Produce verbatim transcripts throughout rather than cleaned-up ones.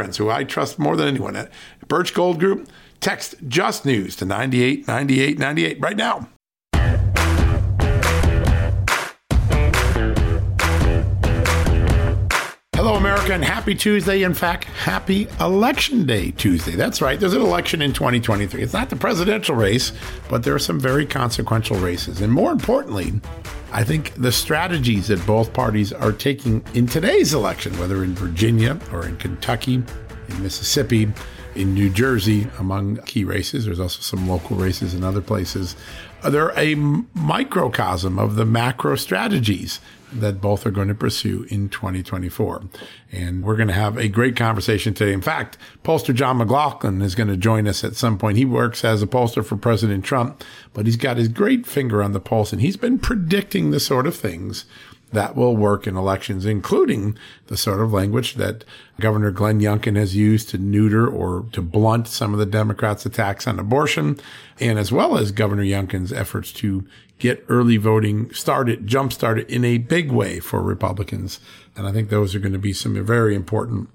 who I trust more than anyone at Birch Gold Group, text Just News to nine eight nine eight nine eight right now. Hello, America, and happy Tuesday. In fact, happy Election Day Tuesday. That's right. There's an election in twenty twenty-three. It's not the presidential race, but there are some very consequential races. And more importantly, I think the strategies that both parties are taking in today's election, whether in Virginia or in Kentucky, in Mississippi, in New Jersey, among key races, there's also some local races in other places, they're a microcosm of the macro strategies that both are going to pursue in twenty twenty-four. And we're going to have a great conversation today. In fact, pollster John McLaughlin is going to join us at some point. He works as a pollster for President Trump, but he's got his great finger on the pulse, and he's been predicting the sort of things that will work in elections, including the sort of language that Governor Glenn Youngkin has used to neuter or to blunt some of the Democrats' attacks on abortion, and as well as Governor Youngkin's efforts to get early voting started, jump started in a big way for Republicans. And I think those are going to be some very important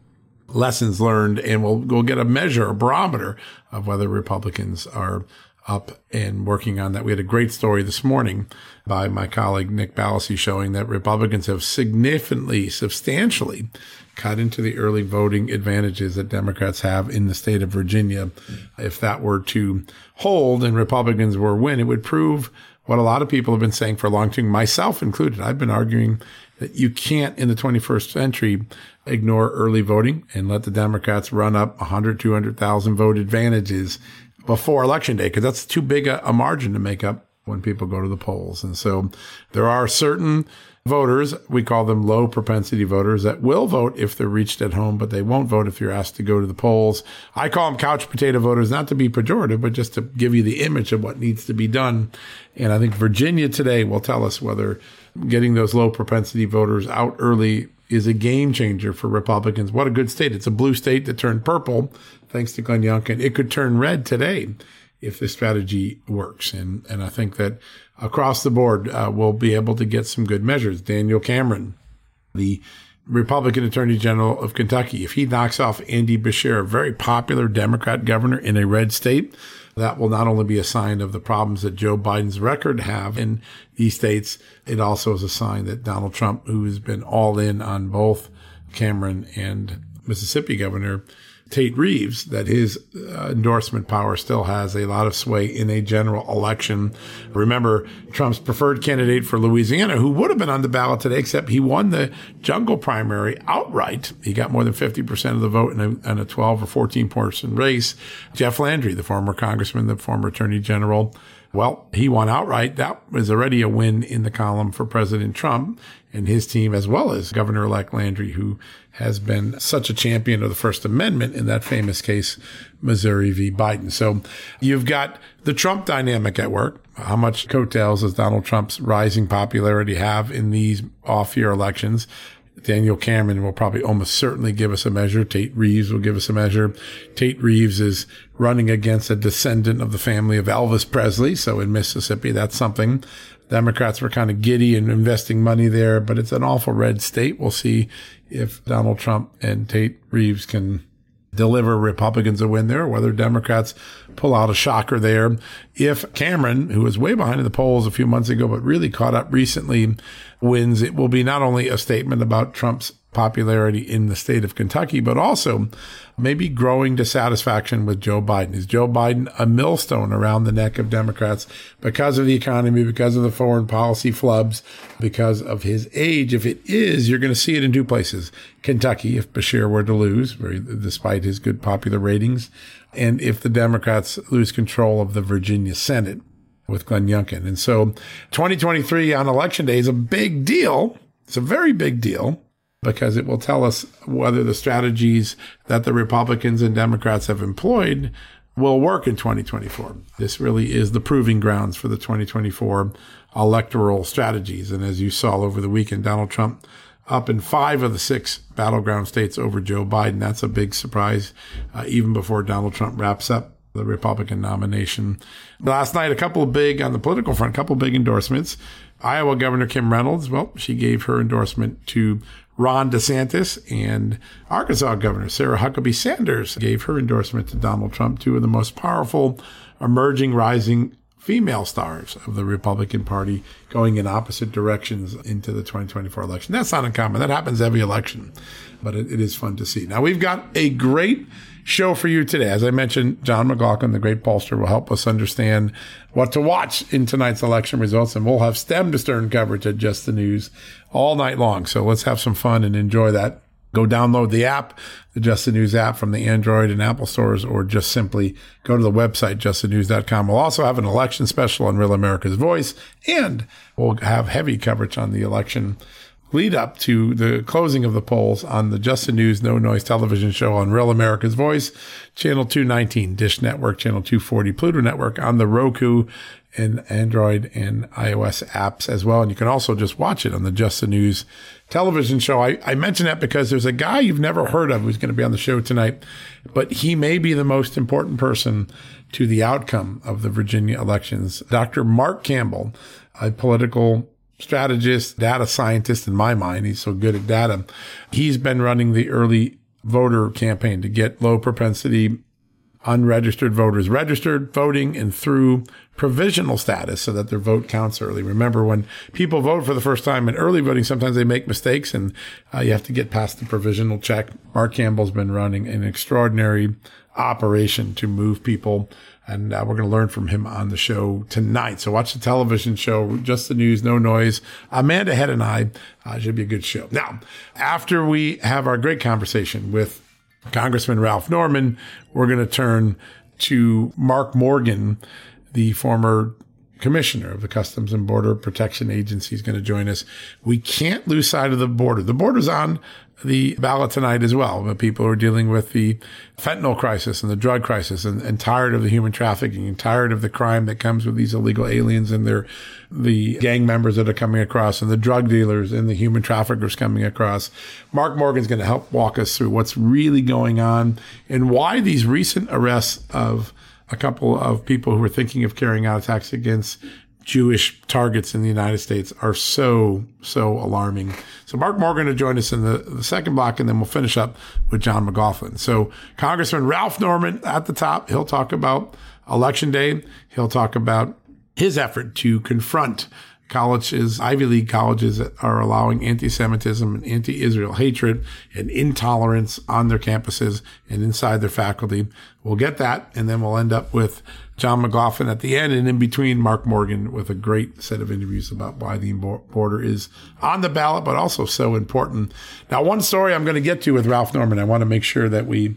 lessons learned, and we'll, we'll get a measure, a barometer of whether Republicans are up and working on that. We had a great story this morning by my colleague Nick Ballacy showing that Republicans have significantly, substantially cut into the early voting advantages that Democrats have in the state of Virginia. If that were to hold and Republicans were win, it would prove what a lot of people have been saying for a long time, myself included. I've been arguing that you can't, in the twenty-first century, ignore early voting and let the Democrats run up one hundred, two hundred thousand vote advantages before Election Day, because that's too big a, a margin to make up when people go to the polls. And so there are certain voters, we call them low propensity voters, that will vote if they're reached at home, but they won't vote if you're asked to go to the polls. I call them couch potato voters, not to be pejorative, but just to give you the image of what needs to be done. And I think Virginia today will tell us whether getting those low propensity voters out early is a game changer for Republicans. What a good state. It's a blue state that turned purple, thanks to Glenn Youngkin. It could turn red today if this strategy works. And, and I think that across the board, uh, we'll be able to get some good measures. Daniel Cameron, the Republican Attorney General of Kentucky, if he knocks off Andy Beshear, a very popular Democrat governor in a red state, that will not only be a sign of the problems that Joe Biden's record have in these states, it also is a sign that Donald Trump, who has been all in on both Cameron and Mississippi Governor Tate Reeves, that his uh, endorsement power still has a lot of sway in a general election. Remember, Trump's preferred candidate for Louisiana, who would have been on the ballot today, except he won the jungle primary outright. He got more than fifty percent of the vote in a, in a twelve or fourteen person race. Jeff Landry, the former congressman, the former attorney general, well, he won outright. That was already a win in the column for President Trump and his team, as well as Governor-elect Landry, who has been such a champion of the First Amendment in that famous case, Missouri v. Biden. So you've got the Trump dynamic at work. How much coattails does Donald Trump's rising popularity have in these off-year elections? Daniel Cameron will probably almost certainly give us a measure. Tate Reeves will give us a measure. Tate Reeves is running against a descendant of the family of Elvis Presley. So in Mississippi, that's something. Democrats were kind of giddy in investing money there, but it's an awful red state. We'll see if Donald Trump and Tate Reeves can deliver Republicans a win there, whether Democrats pull out a shocker there. If Cameron, who was way behind in the polls a few months ago, but really caught up recently, wins, it will be not only a statement about Trump's popularity in the state of Kentucky, but also maybe growing dissatisfaction with Joe Biden. Is Joe Biden a millstone around the neck of Democrats because of the economy, because of the foreign policy flubs, because of his age? If it is, you're going to see it in two places. Kentucky, if Beshear were to lose, very, despite his good popular ratings, and if the Democrats lose control of the Virginia Senate with Glenn Youngkin. And so twenty twenty-three on Election Day is a big deal. It's a very big deal, because it will tell us whether the strategies that the Republicans and Democrats have employed will work in twenty twenty-four. This really is the proving grounds for the twenty twenty-four electoral strategies. And as you saw over the weekend, Donald Trump up in five of the six battleground states over Joe Biden. That's a big surprise, uh, even before Donald Trump wraps up the Republican nomination. Last night, a couple of big, on the political front, a couple of big endorsements. Iowa Governor Kim Reynolds, well, she gave her endorsement to Ron DeSantis, and Arkansas Governor Sarah Huckabee Sanders gave her endorsement to Donald Trump, two of the most powerful emerging, rising female stars of the Republican Party going in opposite directions into the twenty twenty-four election. That's not uncommon. That happens every election, but it, it is fun to see. Now, we've got a great show for you today. As I mentioned, John McLaughlin, the great pollster, will help us understand what to watch in tonight's election results, and we'll have stem to stern coverage at Just the News all night long. So let's have some fun and enjoy that. Go download the app, the Just the News app, from the Android and Apple stores, or just simply go to the website, just the news dot com. We'll also have an election special on Real America's Voice, and we'll have heavy coverage on the election lead up to the closing of the polls on the Just the News No Noise television show on Real America's Voice, Channel two nineteen, Dish Network, Channel two forty, Pluto Network, on the Roku and Android and iOS apps as well. And you can also just watch it on the Just the News television show. I, I mention that because there's a guy you've never heard of who's going to be on the show tonight, but he may be the most important person to the outcome of the Virginia elections. Doctor Mark Campbell, a political strategist, data scientist in my mind. He's so good at data. He's been running the early voter campaign to get low propensity unregistered voters registered, voting, and through provisional status so that their vote counts early. Remember, when people vote for the first time in early voting, sometimes they make mistakes, and uh, you have to get past the provisional check. Mark Campbell's been running an extraordinary operation to move people, and uh, we're going to learn from him on the show tonight. So watch the television show, Just the News, No Noise. Amanda Head and I, uh, should be a good show. Now, after we have our great conversation with Congressman Ralph Norman, we're going to turn to Mark Morgan, the former commissioner of the Customs and Border Protection Agency, is going to join us. We can't lose sight of the border. The border's on the ballot tonight as well. But people are dealing with the fentanyl crisis and the drug crisis, and, and tired of the human trafficking, and tired of the crime that comes with these illegal aliens and their the gang members that are coming across, and the drug dealers and the human traffickers coming across. Mark Morgan's going to help walk us through what's really going on and why these recent arrests of a couple of people who are thinking of carrying out attacks against Jewish targets in the United States are so, so alarming. So Mark Morgan will join us in the, the second block, and then we'll finish up with John McLaughlin. So Congressman Ralph Norman at the top, he'll talk about Election Day. He'll talk about his effort to confront colleges, Ivy League colleges that are allowing anti-Semitism and anti-Israel hatred and intolerance on their campuses and inside their faculty. We'll get that, and then we'll end up with John McLaughlin at the end, and in between, Mark Morgan with a great set of interviews about why the border is on the ballot, but also so important. Now, one story I'm going to get to with Ralph Norman, I want to make sure that we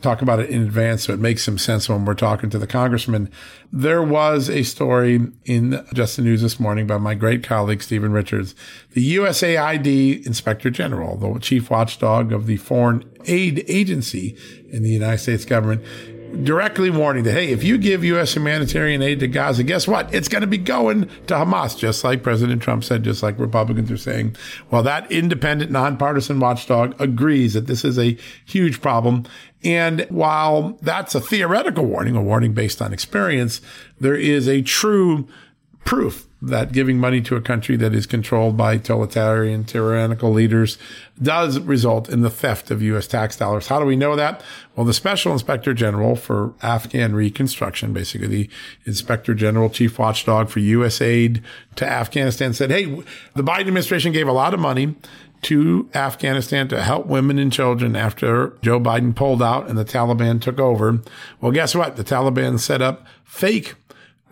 talk about it in advance so it makes some sense when we're talking to the congressman. There was a story in Just the News this morning by my great colleague, Stephen Richards. The U S A I D Inspector General, the chief watchdog of the foreign aid agency in the United States government, directly warning that, hey, if you give U S humanitarian aid to Gaza, guess what? It's going to be going to Hamas, just like President Trump said, just like Republicans are saying. Well, that independent, nonpartisan watchdog agrees that this is a huge problem. And while that's a theoretical warning, a warning based on experience, there is a true proof that giving money to a country that is controlled by totalitarian, tyrannical leaders does result in the theft of U S tax dollars. How do we know that? Well, the Special Inspector General for Afghan Reconstruction, basically the Inspector General, chief watchdog for U S aid to Afghanistan, said, hey, the Biden administration gave a lot of money to Afghanistan to help women and children after Joe Biden pulled out and the Taliban took over. Well, guess what? The Taliban set up fake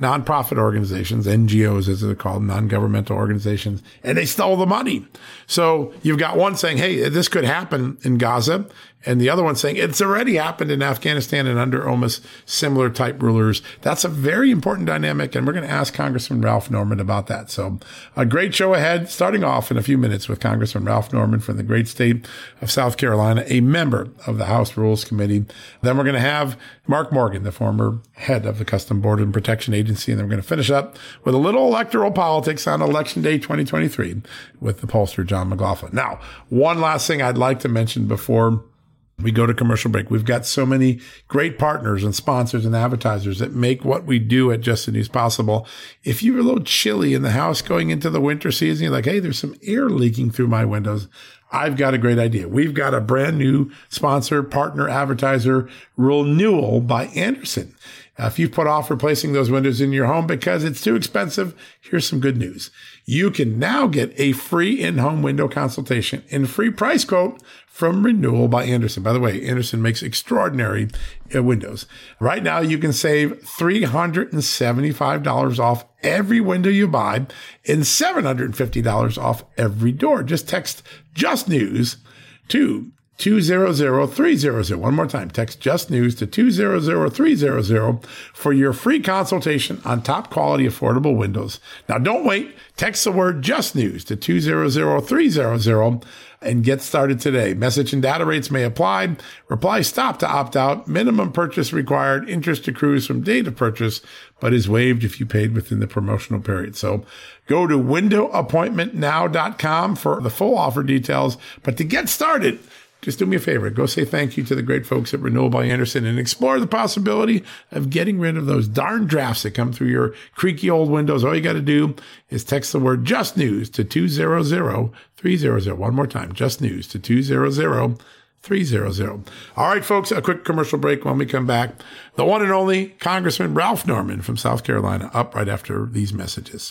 nonprofit organizations, N G Os, as they're called, non-governmental organizations, and they stole the money. So you've got one saying, hey, this could happen in Gaza, and the other one saying it's already happened in Afghanistan and under almost similar type rulers. That's a very important dynamic, and we're going to ask Congressman Ralph Norman about that. So a great show ahead, starting off in a few minutes with Congressman Ralph Norman from the great state of South Carolina, a member of the House Rules Committee. Then we're going to have Mark Morgan, the former head of the Custom Border and Protection Agency, and then we're going to finish up with a little electoral politics on Election Day twenty twenty-three with the pollster John McLaughlin. Now, one last thing I'd like to mention before we go to commercial break. We've got so many great partners and sponsors and advertisers that make what we do at Just the News possible. If you're a little chilly in the house going into the winter season, you're like, hey, there's some air leaking through my windows, I've got a great idea. We've got a brand new sponsor, partner, advertiser, Renewal by Andersen. Uh, if you've put off replacing those windows in your home because it's too expensive, here's some good news. You can now get a free in-home window consultation and free price quote from Renewal by Andersen. By the way, Andersen makes extraordinary uh, windows. Right now, you can save three hundred seventy-five dollars off every window you buy and seven hundred fifty dollars off every door. Just text Just News to two zero zero three zero zero. One more time, text Just News to two zero zero three zero zero for your free consultation on top quality affordable windows. Now, don't wait. Text the word Just News to two zero zero three zero zero and get started today. Message and data rates may apply. Reply stop to opt out. Minimum purchase required. Interest accrues from date of purchase, but is waived if you paid within the promotional period. So go to window appointment now dot com for the full offer details. But to get started, just do me a favor. Go say thank you to the great folks at Renewal by Andersen and explore the possibility of getting rid of those darn drafts that come through your creaky old windows. All you got to do is text the word Just News to two zero zero three zero zero. One more time, Just News to two zero zero three zero zero. All right, folks, a quick commercial break. When we come back, the one and only Congressman Ralph Norman from South Carolina, up right after these messages.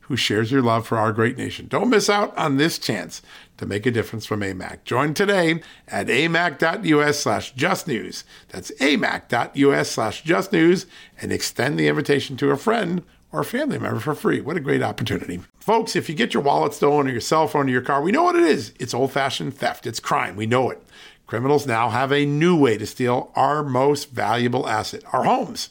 who shares your love for our great nation. Don't miss out on this chance to make a difference from A M A C. Join today at amac dot u s slash just news. That's amac dot u s slash just news, and extend the invitation to a friend or a family member for free. What a great opportunity. Folks, if you get your wallet stolen or your cell phone or your car, we know what it is. It's old-fashioned theft. It's crime. We know it. Criminals now have a new way to steal our most valuable asset, our homes.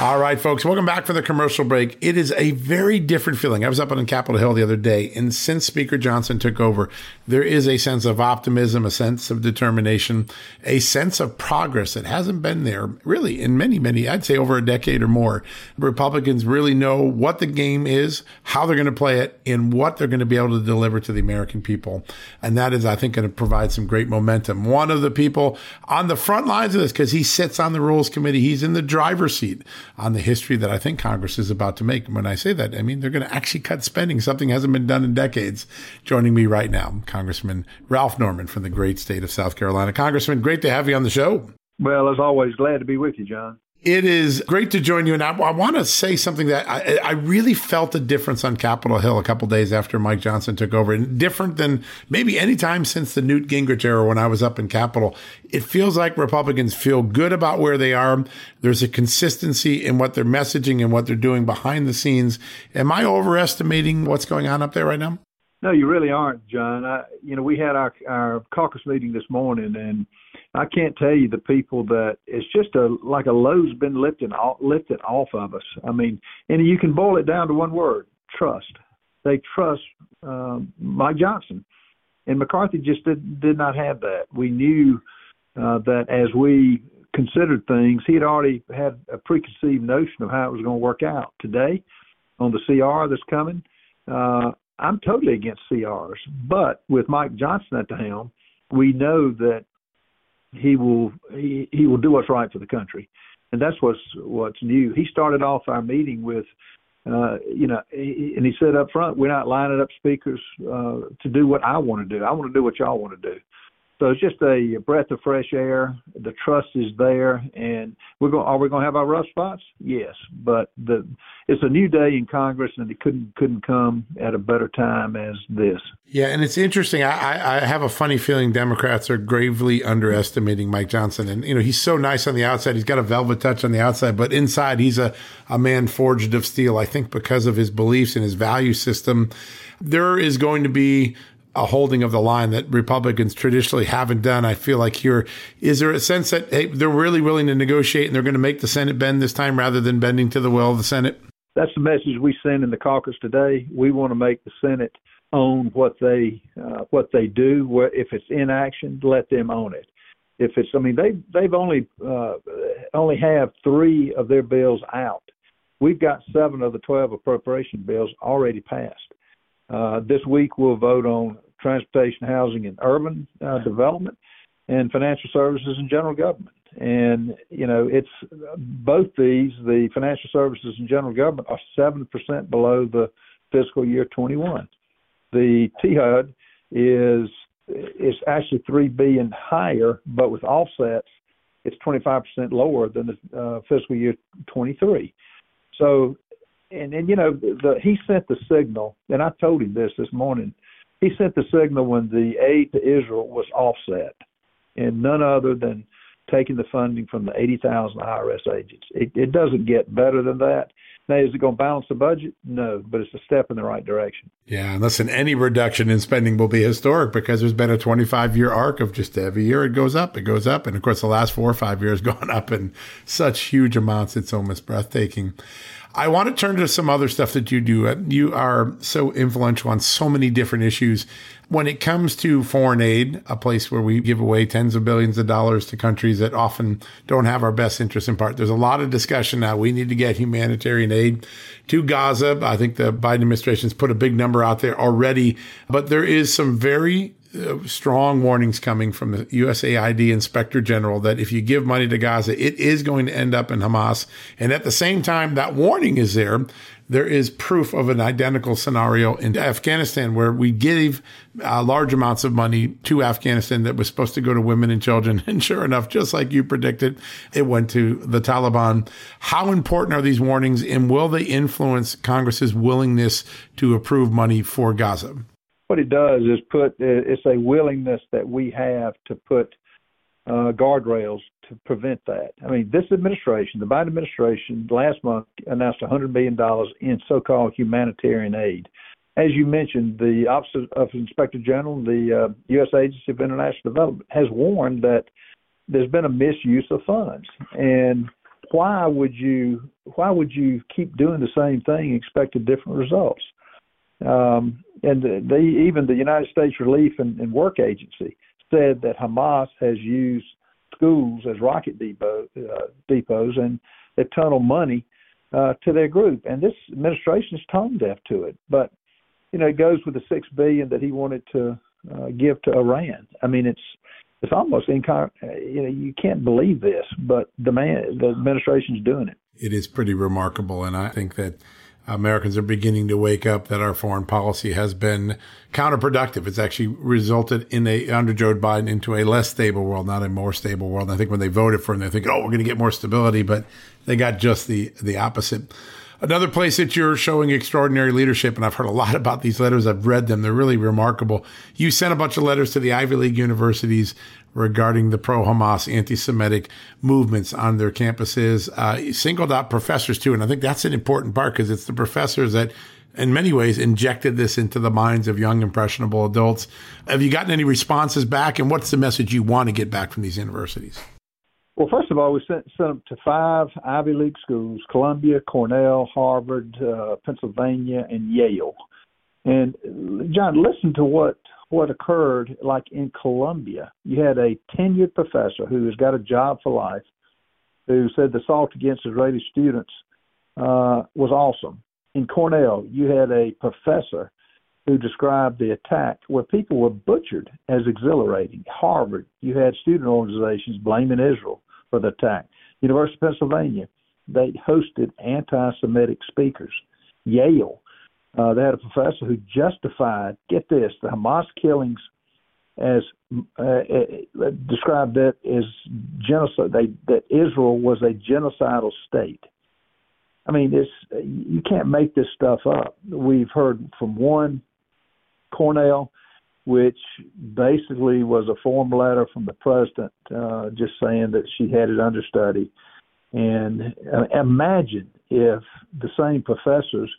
All right, folks, welcome back from the commercial break. It is a very different feeling. I was up on Capitol Hill the other day, and since Speaker Johnson took over, there is a sense of optimism, a sense of determination, a sense of progress that hasn't been there really in many, many, I'd say over a decade or more. Republicans really know what the game is, how they're going to play it, and what they're going to be able to deliver to the American people. And that is, I think, going to provide some great momentum. One of the people on the front lines of this, because he sits on the Rules Committee, he's in the driver's seat on the history that I think Congress is about to make. And when I say that, I mean, they're going to actually cut spending. Something hasn't been done in decades. Joining me right now, Congressman Ralph Norman from the great state of South Carolina. Congressman, great to have you on the show. Well, as always, glad to be with you, John. It is great to join you. And I, I want to say something that I, I really felt a difference on Capitol Hill a couple of days after Mike Johnson took over. And different than maybe any time since the Newt Gingrich era when I was up in Capitol. It feels like Republicans feel good about where they are. There's a consistency in what they're messaging and what they're doing behind the scenes. Am I overestimating what's going on up there right now? No, you really aren't, John. I, you know, we had our, our caucus meeting this morning, and I can't tell you the people that it's just a like a load's been lifted lifted off of us. I mean, and you can boil it down to one word: trust. They trust um, Mike Johnson, and McCarthy just did did not have that. We knew uh, that as we considered things, he had already had a preconceived notion of how it was going to work out. Today, on the C R that's coming, uh, I'm totally against C Rs, but with Mike Johnson at the helm, we know that he will he, he will do what's right for the country, and that's what's what's new. He started off our meeting with, uh, you know, he, and he said up front, we're not lining up speakers uh, to do what I want to do. I want to do what y'all want to do. So it's just a breath of fresh air. The trust is there, and we're going. Are we going to have our rough spots? Yes, but the it's a new day in Congress, and it couldn't couldn't come at a better time as this. Yeah, and it's interesting. I, I have a funny feeling Democrats are gravely underestimating Mike Johnson. And, you know, he's so nice on the outside. He's got a velvet touch on the outside, but inside he's a, a man forged of steel, I think, because of his beliefs and his value system. There is going to be a holding of the line that Republicans traditionally haven't done. I feel like here, is there a sense that, hey, they're really willing to negotiate and they're going to make the Senate bend this time rather than bending to the will of the Senate? That's the message we send in the caucus today. We want to make the Senate own what they uh, what they do. If it's inaction, let them own it. If it's, I mean, they they've only uh, only have three of their bills out. We've got seven of the twelve appropriation bills already passed. Uh, this week, we'll vote on transportation, housing, and urban uh, development, and financial services and general government. And, you know, it's both these, the financial services and general government, are seven percent below the fiscal year twenty-one. The T HUD is is actually three billion dollars higher, but with offsets, it's twenty-five percent lower than the uh, fiscal year twenty-three. So, and, and you know, the, he sent the signal, and I told him this this morning. He sent the signal when the aid to Israel was offset, and none other than taking the funding from the eighty thousand I R S agents. It, it doesn't get better than that. Now, is it going to balance the budget? No, but it's a step in the right direction. Yeah, and listen, any reduction in spending will be historic because there's been a twenty-five-year arc of just every year it goes up, it goes up. And, of course, the last four or five years gone up in such huge amounts, it's almost breathtaking. I want to turn to some other stuff that you do. You are so influential on so many different issues. When it comes to foreign aid, a place where we give away tens of billions of dollars to countries that often don't have our best interests in part, there's a lot of discussion now. We need to get humanitarian aid to Gaza. I think the Biden administration's put a big number out there already, but there is some very Uh, strong warnings coming from the U S A I D Inspector General that if you give money to Gaza, it is going to end up in Hamas. And at the same time, that warning is there. There is proof of an identical scenario in Afghanistan where we gave uh, large amounts of money to Afghanistan that was supposed to go to women and children. And sure enough, just like you predicted, it went to the Taliban. How important are these warnings, and will they influence Congress's willingness to approve money for Gaza? what it does is put, it's a willingness that we have to put uh, guardrails to prevent that. I mean, this administration, the Biden administration, last month announced one hundred million dollars in so-called humanitarian aid. As you mentioned, the Office of Inspector General, the uh, U S Agency for International Development, has warned that there's been a misuse of funds. And why would you why would you keep doing the same thing and expect different results? Um, and they, even the United States Relief and, and Work Agency said that Hamas has used schools as rocket depot, uh, depots, and they tunnel money uh, to their group. And this administration is tone deaf to it. But, you know, it goes with the six billion dollars that he wanted to uh, give to Iran. I mean, it's it's almost incon- you know, you can't believe this, but the man, the administration's doing it. It is pretty remarkable, and I think that Americans are beginning to wake up that our foreign policy has been counterproductive. It's actually resulted in a, under Joe Biden, into a less stable world, not a more stable world. And I think when they voted for him, they think, oh, we're going to get more stability, but they got just the, the opposite. Another place that you're showing extraordinary leadership, and I've heard a lot about these letters. I've read them. They're really remarkable. You sent a bunch of letters to the Ivy League universities regarding the pro-Hamas anti-Semitic movements on their campuses. Uh, singled out professors, too. And I think that's an important part because it's the professors that, in many ways, injected this into the minds of young, impressionable adults. Have you gotten any responses back? And what's the message you want to get back from these universities? Well, first of all, we sent, sent them to five Ivy League schools, Columbia, Cornell, Harvard, uh, Pennsylvania, and Yale. And, John, listen to what, what occurred, like in Columbia. You had a tenured professor who has got a job for life who said the assault against Israeli students uh, was awesome. In Cornell, you had a professor who described the attack where people were butchered as exhilarating. Harvard, you had student organizations blaming Israel for the attack. University of Pennsylvania, they hosted anti-Semitic speakers. Yale, uh, they had a professor who justified, get this, the Hamas killings as uh, uh, described that as genocide, they, that Israel was a genocidal state. I mean, it's, you can't make this stuff up. We've heard from one, Cornell, which basically was a form letter from the president uh, just saying that she had it under study. And uh, imagine if the same professors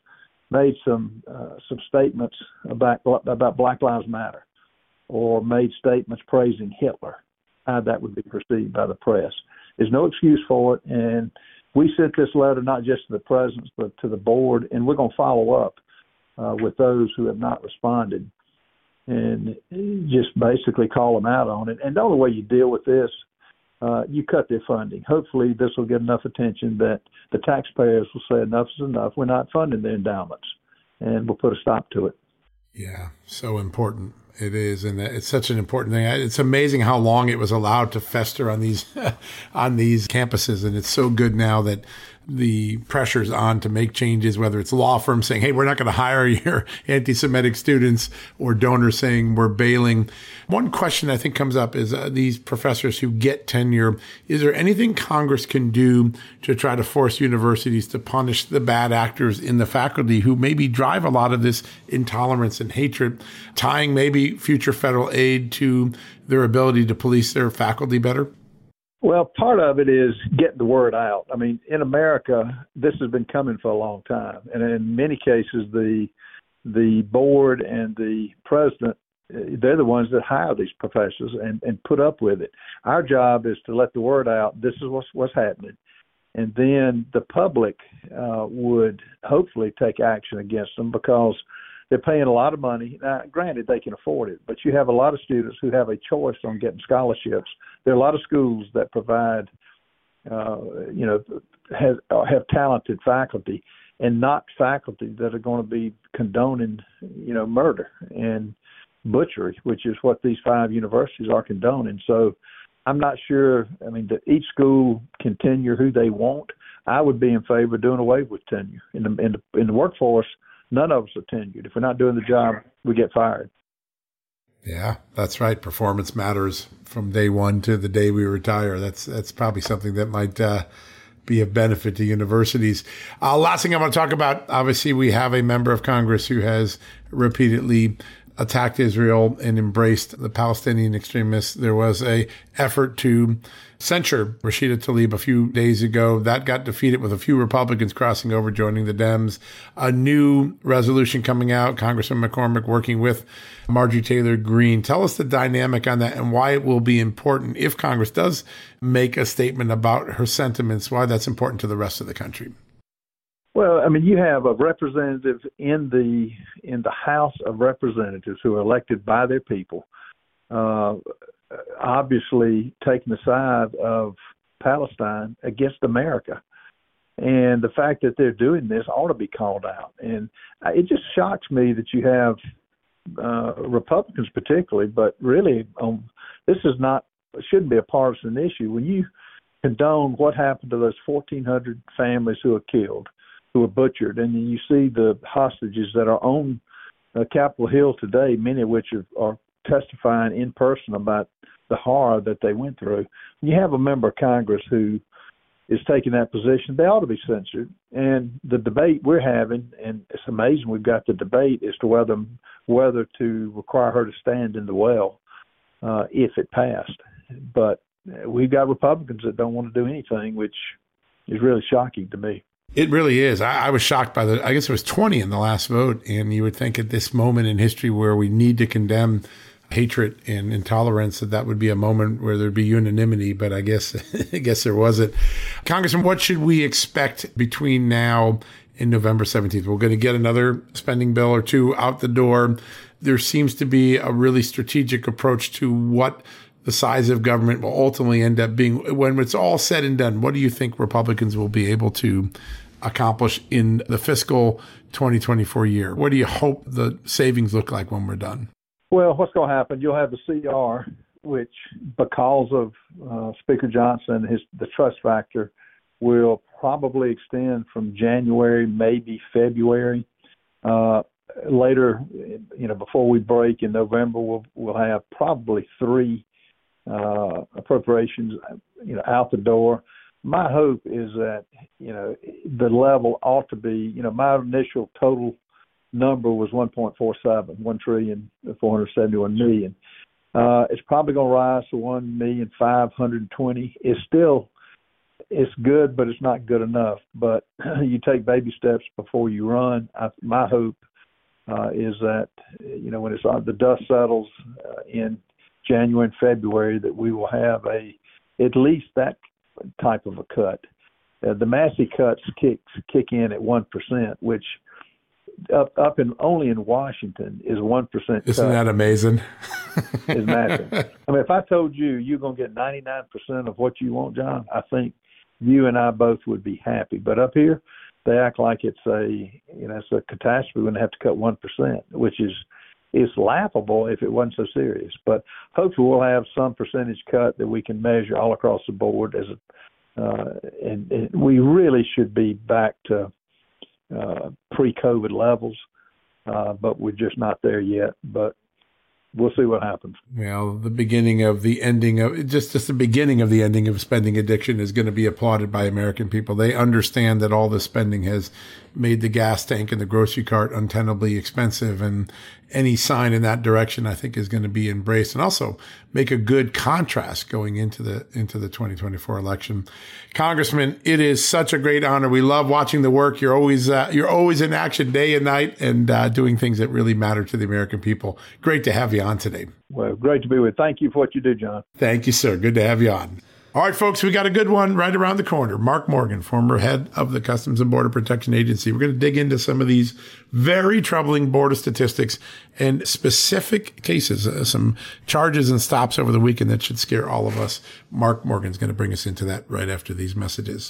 made some uh, some statements about about Black Lives Matter or made statements praising Hitler, how that would be perceived by the press. There's no excuse for it. And we sent this letter not just to the president, but to the board, and we're going to follow up uh, with those who have not responded and just basically call them out on it. And the only way you deal with this, uh, you cut their funding. Hopefully this will get enough attention that the taxpayers will say enough is enough. We're not funding the endowments, and we'll put a stop to it. Yeah, so important. It is, and it's such an important thing. It's amazing how long it was allowed to fester on these on these campuses, and it's so good now that the pressure's on to make changes, whether it's law firms saying, hey, we're not going to hire your anti-Semitic students, or donors saying we're bailing. One question I think comes up is uh, these professors who get tenure, is there anything Congress can do to try to force universities to punish the bad actors in the faculty who maybe drive a lot of this intolerance and hatred, tying maybe future federal aid to their ability to police their faculty better? Well, part of it is getting the word out. I mean, in America, this has been coming for a long time. And in many cases, the the board and the president, they're the ones that hire these professors and, and put up with it. Our job is to let the word out. This is what's, what's happening. And then the public uh, would hopefully take action against them because they're paying a lot of money. Now, granted, they can afford it, but you have a lot of students who have a choice on getting scholarships. There are a lot of schools that provide, uh, you know, have, have talented faculty and not faculty that are going to be condoning, you know, murder and butchery, which is what these five universities are condoning. So I'm not sure, I mean, that each school can tenure who they want. I would be in favor of doing away with tenure in the, in the, in the workforce. None of us are tenured. If we're not doing the job, we get fired. Yeah, that's right. Performance matters from day one to the day we retire. That's that's probably something that might uh, be of benefit to universities. Uh, last thing I want to talk about, obviously, we have a member of Congress who has repeatedly attacked Israel and embraced the Palestinian extremists. There was a effort to censure Rashida Tlaib a few days ago. That got defeated with a few Republicans crossing over, joining the Dems. A new resolution coming out, Congressman McCormick working with Marjorie Taylor Greene. Tell us the dynamic on that and why it will be important if Congress does make a statement about her sentiments, why that's important to the rest of the country. Well, I mean, you have a representative in the in the House of Representatives who are elected by their people, uh, obviously taking the side of Palestine against America. And the fact that they're doing this ought to be called out. And it just shocks me that you have uh, Republicans particularly, but really um, this is not shouldn't be a partisan issue. When you condone what happened to those fourteen hundred families who are killed, who were butchered, and then you see the hostages that are on uh, Capitol Hill today, many of which are, are testifying in person about the horror that they went through. You have a member of Congress who is taking that position. They ought to be censored. And the debate we're having, and it's amazing we've got the debate as to whether whether to require her to stand in the well uh, if it passed. But we've got Republicans that don't want to do anything, which is really shocking to me. It really is. I, I was shocked by the, I guess it was twenty in the last vote. And you would think at this moment in history where we need to condemn hatred and intolerance, that that would be a moment where there'd be unanimity. But I guess, I guess there wasn't. Congressman, what should we expect between now and November seventeenth? We're going to get another spending bill or two out the door. There seems to be a really strategic approach to what the size of government will ultimately end up being. When it's all said and done, what do you think Republicans will be able to accomplish in the fiscal twenty twenty-four year? What do you hope the savings look like when we're done? Well, what's going to happen? You'll have the C R, which because of uh, Speaker Johnson, his the trust factor will probably extend from January, maybe February. Uh, later, you know, before we break in November, we'll we'll have probably three Uh, appropriations, you know, out the door. My hope is that, you know, the level ought to be, you know, my initial total number was one point four seven, one trillion four hundred seventy-one million. Uh, it's probably going to rise to one million five hundred twenty. It's still, it's good, but it's not good enough. But you take baby steps before you run. I, my hope uh, is that, you know, when it's on, the dust settles uh, in January and February, that we will have a at least that type of a cut. Uh, the Massey cuts kick kick in at one percent, which up up in only in Washington is one percent. Isn't cut. That amazing? It's massive. I mean, if I told you you're gonna get ninety nine percent of what you want, John, I think you and I both would be happy. But up here, they act like it's a you know it's a catastrophe when they have to cut one percent, which is. It's laughable if it wasn't so serious, but hopefully we'll have some percentage cut that we can measure all across the board. As a, uh, and, and we really should be back to uh, pre-COVID levels, uh, but we're just not there yet. But we'll see what happens. Well, the beginning of the ending of just just the beginning of the ending of spending addiction is going to be applauded by American people. They understand that all this spending has made the gas tank and the grocery cart untenably expensive, and any sign in that direction, I think, is going to be embraced, and also make a good contrast going into the into the twenty twenty-four election. Congressman, it is such a great honor. We love watching the work. You're always uh, you're always in action day and night, and uh, doing things that really matter to the American people. Great to have you on today. Well, great to be with you. Thank you for what you do, John. Thank you, sir. Good to have you on. All right, folks, we got a good one right around the corner. Mark Morgan, former head of the Customs and Border Protection Agency. We're going to dig into some of these very troubling border statistics and specific cases, uh, some charges and stops over the weekend that should scare all of us. Mark Morgan's going to bring us into that right after these messages.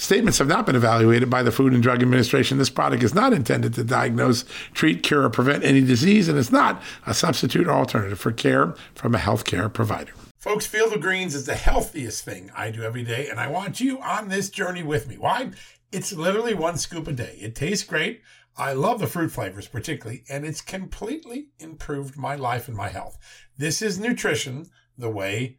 Statements have not been evaluated by the Food and Drug Administration. This product is not intended to diagnose, treat, cure, or prevent any disease, and it's not a substitute or alternative for care from a healthcare provider. Folks, Field of Greens is the healthiest thing I do every day, and I want you on this journey with me. Why? It's literally one scoop a day. It tastes great. I love the fruit flavors particularly, and it's completely improved my life and my health. This is nutrition the way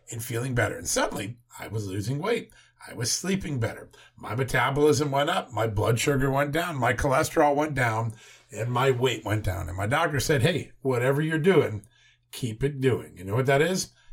and feeling better. And suddenly, I was losing weight. I was sleeping better. My metabolism went up. My blood sugar went down. My cholesterol went down. And my weight went down. And my doctor said, hey, whatever you're doing, keep it doing. You know what that is?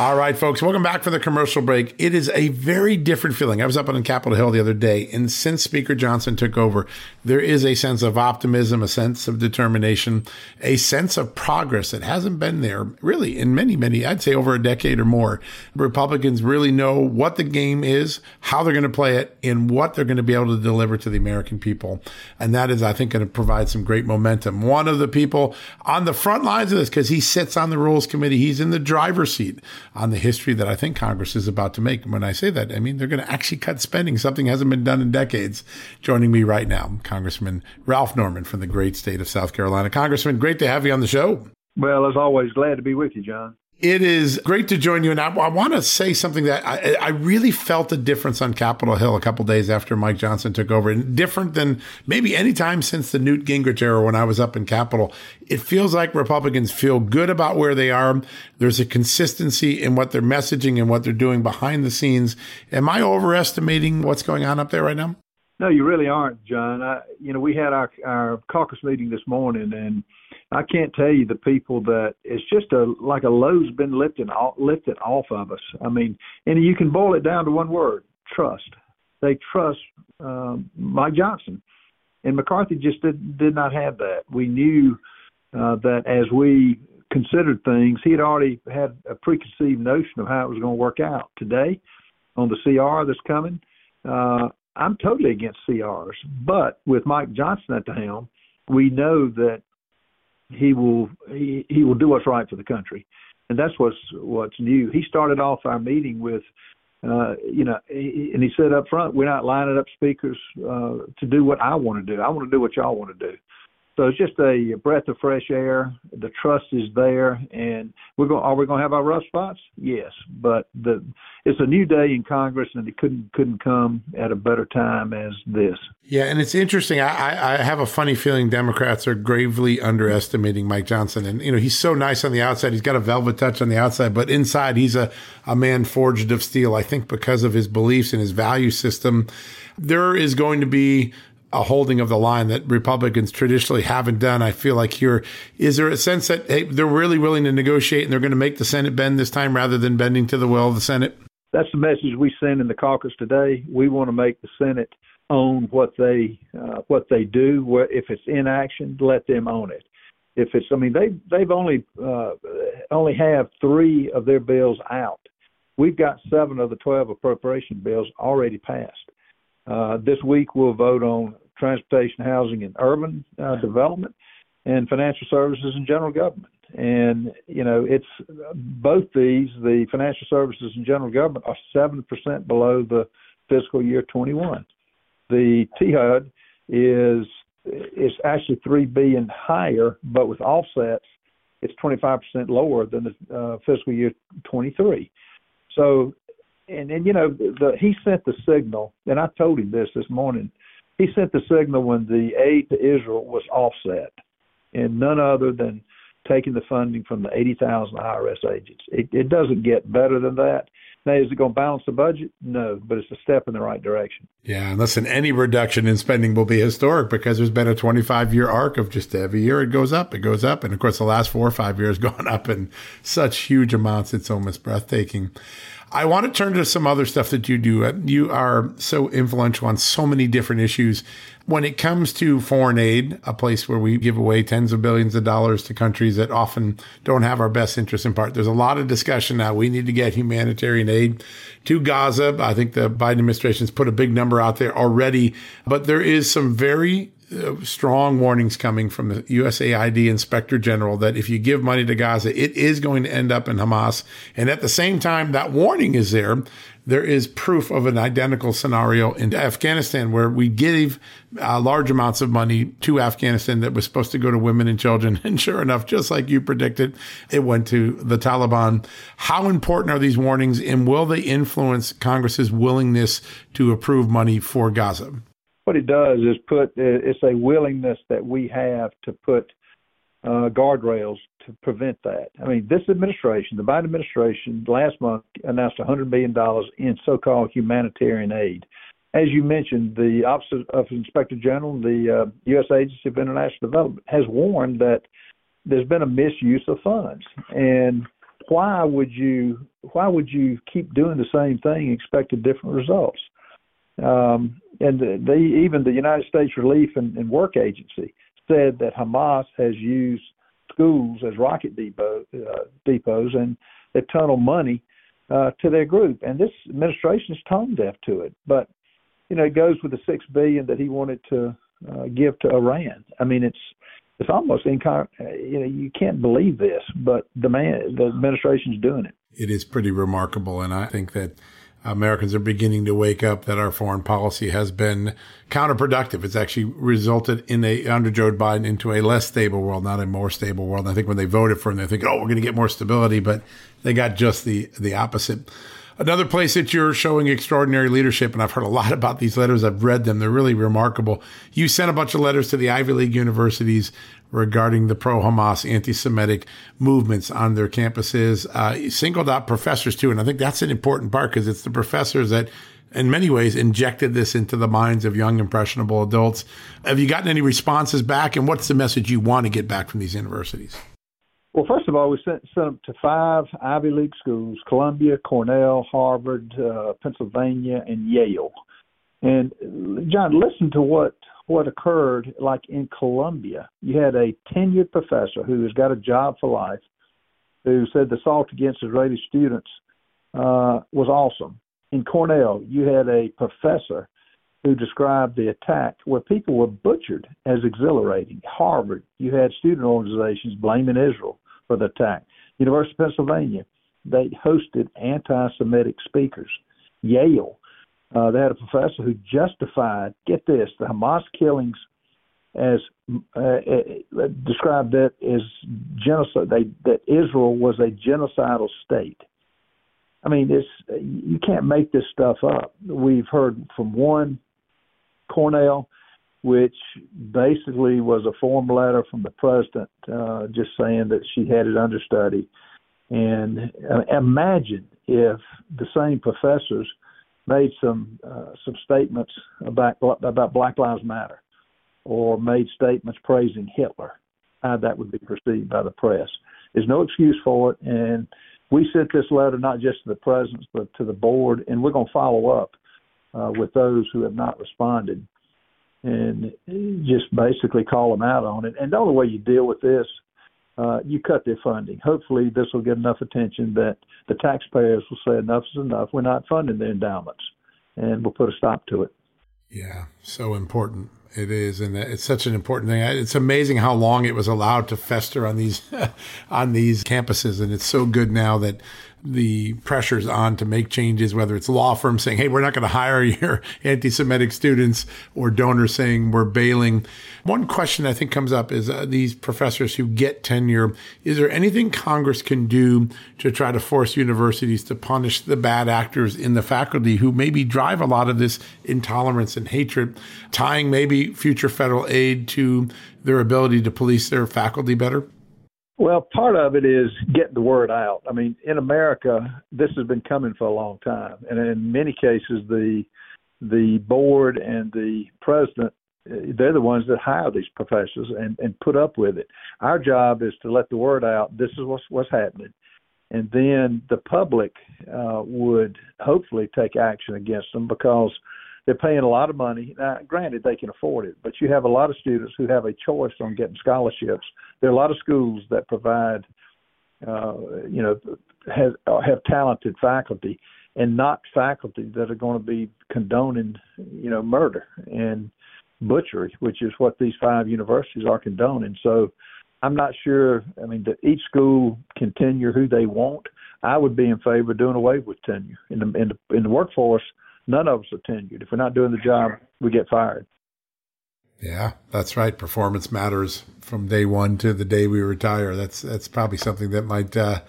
All right, folks, welcome back from the commercial break. It is a very different feeling. I was up on Capitol Hill the other day, and since Speaker Johnson took over, there is a sense of optimism, a sense of determination, a sense of progress that hasn't been there really in many, many, I'd say over a decade or more. Republicans really know what the game is, how they're going to play it, and what they're going to be able to deliver to the American people. And that is, I think, going to provide some great momentum. One of the people on the front lines of this, because he sits on the Rules Committee, he's in the driver's seat on the history that I think Congress is about to make. And when I say that, I mean, they're going to actually cut spending. Something hasn't been done in decades. Joining me right now, Congressman Ralph Norman from the great state of South Carolina. Congressman, great to have you on the show. Well, as always, glad to be with you, John. It is great to join you. And I, I want to say something that I, I really felt a difference on Capitol Hill a couple days after Mike Johnson took over. And different than maybe any time since the Newt Gingrich era when I was up in Capitol. It feels like Republicans feel good about where they are. There's a consistency in what they're messaging and what they're doing behind the scenes. Am I overestimating what's going on up there right now? No, you really aren't, John. I, you know, we had our, our caucus meeting this morning, and I can't tell you the people that it's just a like a load's been lifted off, lifted off of us. I mean, and you can boil it down to one word: trust. They trust uh, Mike Johnson, and McCarthy just did did not have that. We knew uh, that as we considered things, he had already had a preconceived notion of how it was going to work out. Today, on the C R that's coming, uh, I'm totally against C Rs, but with Mike Johnson at the helm, we know that he will he, he will do what's right for the country, and that's what's what's new. He started off our meeting with, uh, you know, and he said up front, we're not lining up speakers uh, to do what I want to do. I want to do what y'all want to do. So it's just a breath of fresh air. The trust is there, and we're going. Are we going to have our rough spots? Yes, but the it's a new day in Congress, and it couldn't couldn't come at a better time as this. Yeah, and it's interesting. I, I have a funny feeling Democrats are gravely underestimating Mike Johnson, and you know he's so nice on the outside. He's got a velvet touch on the outside, but inside he's a a man forged of steel. I think because of his beliefs and his value system, there is going to be a holding of the line that Republicans traditionally haven't done. I feel like here, is there a sense that hey, they're really willing to negotiate and they're going to make the Senate bend this time rather than bending to the will of the Senate? That's the message we send in the caucus today. We want to make the Senate own what they uh, what they do. If it's inaction, let them own it. If it's, I mean, they they've only uh, only have three of their bills out. We've got seven of the twelve appropriation bills already passed. Uh, this week we'll vote on transportation, housing, and urban uh, development, and financial services and general government. And, you know, it's both these, the financial services and general government, are seven percent below the fiscal year twenty-one. The T HUD is is actually three billion dollars higher, but with offsets, it's twenty-five percent lower than the uh, fiscal year twenty-three. So, and, and you know, the, he sent the signal, and I told him this this morning, he sent the signal when the aid to Israel was offset, and none other than taking the funding from the eighty thousand I R S agents. It, it doesn't get better than that. Now, is it going to balance the budget? No, but it's a step in the right direction. Yeah, and listen, any reduction in spending will be historic because there's been a twenty-five-year arc of just every year it goes up, it goes up. And, of course, the last four or five years gone up in such huge amounts, it's almost breathtaking. I want to turn to some other stuff that you do. You are so influential on so many different issues. When it comes to foreign aid, a place where we give away tens of billions of dollars to countries that often don't have our best interests in part, there's a lot of discussion now. We need to get humanitarian aid to Gaza. I think the Biden administration's put a big number out there already, but there is some very Uh, strong warnings coming from the U S A I D Inspector General that if you give money to Gaza, it is going to end up in Hamas. And at the same time, that warning is there. There is proof of an identical scenario in Afghanistan where we gave uh, large amounts of money to Afghanistan that was supposed to go to women and children. And sure enough, just like you predicted, it went to the Taliban. How important are these warnings, and will they influence Congress's willingness to approve money for Gaza? What it does is put, it's a willingness that we have to put uh, guardrails to prevent that. I mean, this administration, the Biden administration, last month announced one hundred billion dollars in so-called humanitarian aid. As you mentioned, the Office of Inspector General, the uh, U S Agency for International Development, has warned that there's been a misuse of funds. And why would you, why would you keep doing the same thing and expect different results? Um, and they, even the United States Relief and, and Work Agency said that Hamas has used schools as rocket depot, uh, depots and they tunnel money uh, to their group. And this administration is tone deaf to it. But, you know, it goes with the six billion dollars that he wanted to uh, give to Iran. I mean, it's it's almost inco- you know, you can't believe this, but the man, the administration's doing it. It is pretty remarkable, and I think that Americans are beginning to wake up that our foreign policy has been counterproductive. It's actually resulted in a, under Joe Biden, into a less stable world, not a more stable world. And I think when they voted for him, they think, oh, we're going to get more stability, but they got just the, the opposite. Another place that you're showing extraordinary leadership, and I've heard a lot about these letters. I've read them. They're really remarkable. You sent a bunch of letters to the Ivy League universities regarding the pro-Hamas anti-Semitic movements on their campuses. Uh, you singled out professors, too, and I think that's an important part because it's the professors that, in many ways, injected this into the minds of young, impressionable adults. Have you gotten any responses back, and what's the message you want to get back from these universities? Well, first of all, we sent, sent them to five Ivy League schools, Columbia, Cornell, Harvard, uh, Pennsylvania, and Yale. And, John, listen to what, what occurred, like in Columbia. You had a tenured professor who has got a job for life who said the assault against Israeli students uh, was awesome. In Cornell, you had a professor who described the attack where people were butchered as exhilarating. Harvard, you had student organizations blaming Israel for the attack. University of Pennsylvania, they hosted anti-Semitic speakers. Yale, uh, they had a professor who justified, get this, the Hamas killings as uh, described it as genocide, they, that Israel was a genocidal state. I mean, it's, you can't make this stuff up. We've heard from one, Cornell, which basically was a form letter from the president uh, just saying that she had it under study. And uh, imagine if the same professors made some uh, some statements about about Black Lives Matter or made statements praising Hitler, how that would be perceived by the press. There's no excuse for it. And we sent this letter not just to the presidents but to the board, and we're going to follow up uh, with those who have not responded, and just basically call them out on it. And the only way you deal with this, uh, you cut their funding. Hopefully this will get enough attention that the taxpayers will say enough is enough. We're not funding their endowments, and we'll put a stop to it. Yeah, so important. It is, and it's such an important thing. It's amazing how long it was allowed to fester on these on these campuses, and it's so good now that the pressure's on to make changes, whether it's law firms saying, hey, we're not going to hire your anti-Semitic students, or donors saying we're bailing. One question I think comes up is uh, these professors who get tenure, is there anything Congress can do to try to force universities to punish the bad actors in the faculty who maybe drive a lot of this intolerance and hatred, tying maybe future federal aid to their ability to police their faculty better? Well, part of it is getting the word out. I mean, in America, this has been coming for a long time. And in many cases, the the board and the president, they're the ones that hire these professors and, and put up with it. Our job is to let the word out. This is what's, what's happening. And then the public uh, would hopefully take action against them, because they're paying a lot of money. Now, granted, they can afford it, but you have a lot of students who have a choice on getting scholarships. There are a lot of schools that provide, uh, you know, have, have talented faculty, and not faculty that are going to be condoning, you know, murder and butchery, which is what these five universities are condoning. So I'm not sure, I mean, that each school can tenure who they want. I would be in favor of doing away with tenure. In the, in the, in the workforce, none of us are tenured. If we're not doing the job, we get fired. Yeah, that's right. Performance matters from day one to the day we retire. That's that's probably something that might uh,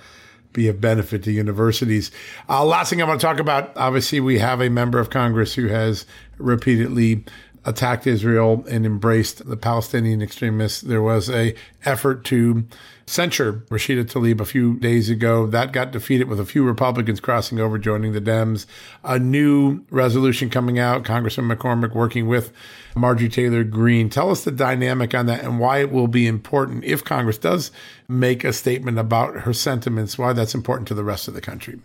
be of benefit to universities. Uh, last thing I want to talk about, obviously, we have a member of Congress who has repeatedly attacked Israel and embraced the Palestinian extremists. There was a effort to censure Rashida Tlaib a few days ago. That got defeated with a few Republicans crossing over, joining the Dems. A new resolution coming out, Congressman McCormick working with Marjorie Taylor Greene. Tell us the dynamic on that and why it will be important if Congress does make a statement about her sentiments, why that's important to the rest of the country.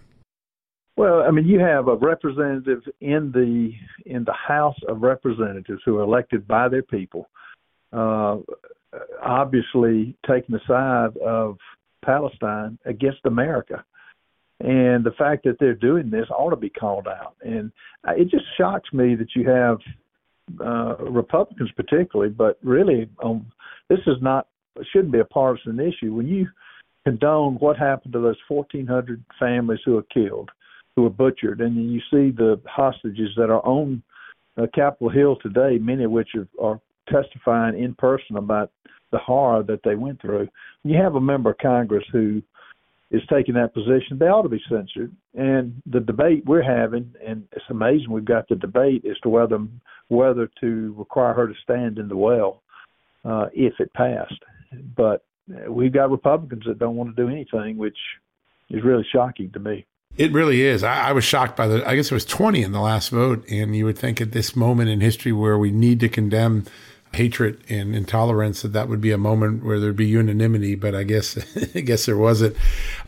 Well, I mean, you have a representative in the in the House of Representatives who are elected by their people, uh, obviously taking the side of Palestine against America. And the fact that they're doing this ought to be called out. And it just shocks me that you have uh, Republicans particularly, but really um, this is not shouldn't be a partisan issue. When you condone what happened to those fourteen hundred families who were killed, who were butchered, and then you see the hostages that are on uh, Capitol Hill today, many of which are, are testifying in person about the horror that they went through. You have a member of Congress who is taking that position. They ought to be censored. And the debate we're having, and it's amazing we've got the debate as to whether whether to require her to stand in the well uh, if it passed. But we've got Republicans that don't want to do anything, which is really shocking to me. It really is. I, I was shocked by the, I guess it was twenty in the last vote. And you would think at this moment in history where we need to condemn hatred and intolerance, that that would be a moment where there'd be unanimity. But I guess, I guess there wasn't.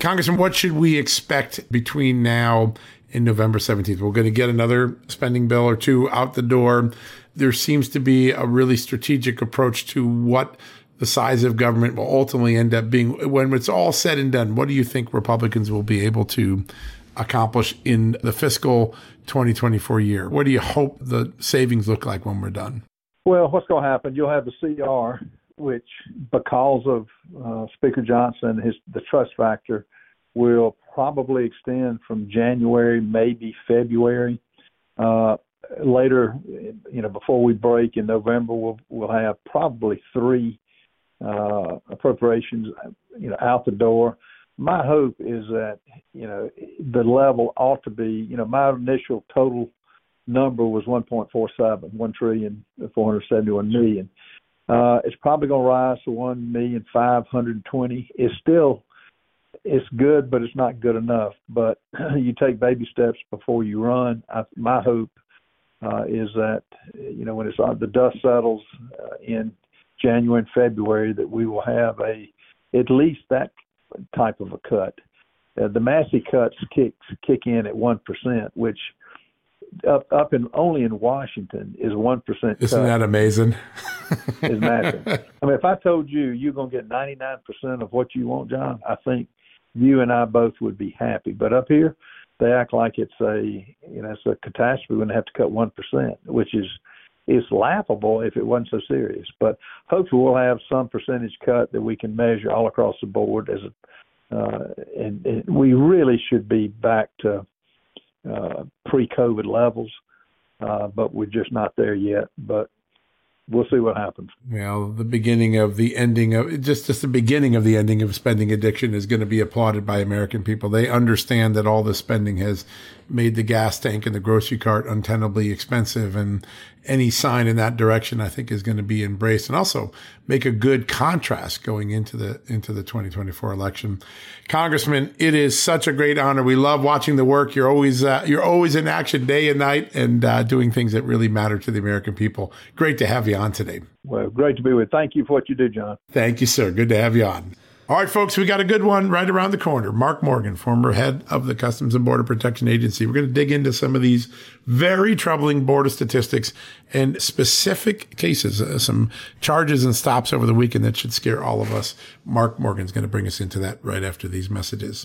Congressman, what should we expect between now and November seventeenth? We're going to get another spending bill or two out the door. There seems to be a really strategic approach to what the size of government will ultimately end up being. When it's all said and done, what do you think Republicans will be able to accomplish in the fiscal twenty twenty-four year? What do you hope the savings look like when we're done? Well, what's going to happen? You'll have the C R, which because of uh, Speaker Johnson, his the trust factor will probably extend from January, maybe February. Uh, later, you know, before we break in November, we'll we'll have probably three uh appropriations you know out the door. My hope is that you know the level ought to be, you know my initial total number was one point four seven, one trillion four hundred seventy-one million. Uh it's probably going to rise to one million five hundred twenty. It's still it's good, but it's not good enough. But you take baby steps before you run. I, my hope uh is that you know when it's on the dust settles uh, in January and February, that we will have a at least that type of a cut. Uh, the Massey cuts kick, kick in at one percent, which up, up in only in Washington is one percent. Isn't that amazing? It's massive. I mean, if I told you you're gonna get ninety-nine percent of what you want, John, I think you and I both would be happy. But up here, they act like it's a you know it's a catastrophe when they have to cut one percent, which is it's laughable if it wasn't so serious. But hopefully, we'll have some percentage cut that we can measure all across the board as a, uh, and, and we really should be back to Uh, pre-COVID levels, uh, but we're just not there yet. But we'll see what happens. Well, the beginning of the ending of just just the beginning of the ending of spending addiction is going to be applauded by American people. They understand that all this spending has made the gas tank and the grocery cart untenably expensive, and any sign in that direction, I think, is going to be embraced, and also make a good contrast going into the into the twenty twenty-four election. Congressman, it is such a great honor. We love watching the work. You're always uh, you're always in action day and night, and uh, doing things that really matter to the American people. Great to have you on today. Well, great to be with. Thank you for what you do, John. Thank you, sir. Good to have you on. All right, folks, we got a good one right around the corner. Mark Morgan, former head of the Customs and Border Protection Agency. We're going to dig into some of these very troubling border statistics and specific cases, uh, some charges and stops over the weekend that should scare all of us. Mark Morgan's going to bring us into that right after these messages.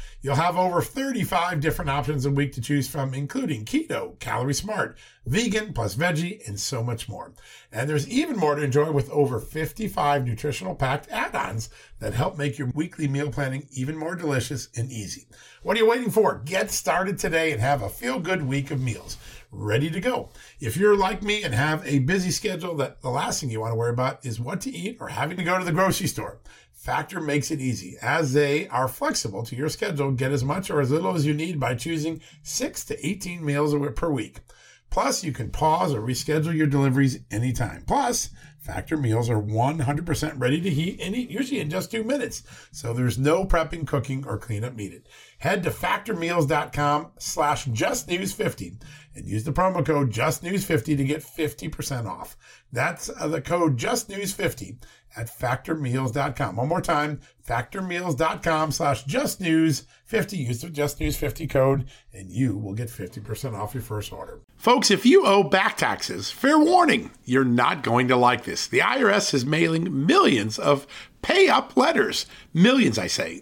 You'll have over thirty-five different options a week to choose from, including keto, calorie smart, vegan, plus veggie, and so much more. And there's even more to enjoy with over fifty-five nutritional-packed add-ons that help make your weekly meal planning even more delicious and easy. What are you waiting for? Get started today and have a feel-good week of meals ready to go. If you're like me and have a busy schedule, that the last thing you want to worry about is what to eat or having to go to the grocery store. Factor makes it easy, as they are flexible to your schedule. Get as much or as little as you need by choosing six to eighteen meals per week. Plus, you can pause or reschedule your deliveries anytime. Plus, Factor meals are one hundred percent ready to heat and eat, usually in just two minutes. So there's no prepping, cooking, or cleanup needed. Head to factor meals dot com slash just news fifty and use the promo code just news fifty to get fifty percent off. That's the code just news fifty at factor meals dot com. One more time, factor meals dot com slash just news fifty. Use the just news fifty code and you will get fifty percent off your first order. Folks, if you owe back taxes, fair warning, you're not going to like this. The I R S is mailing millions of pay-up letters. Millions, I say.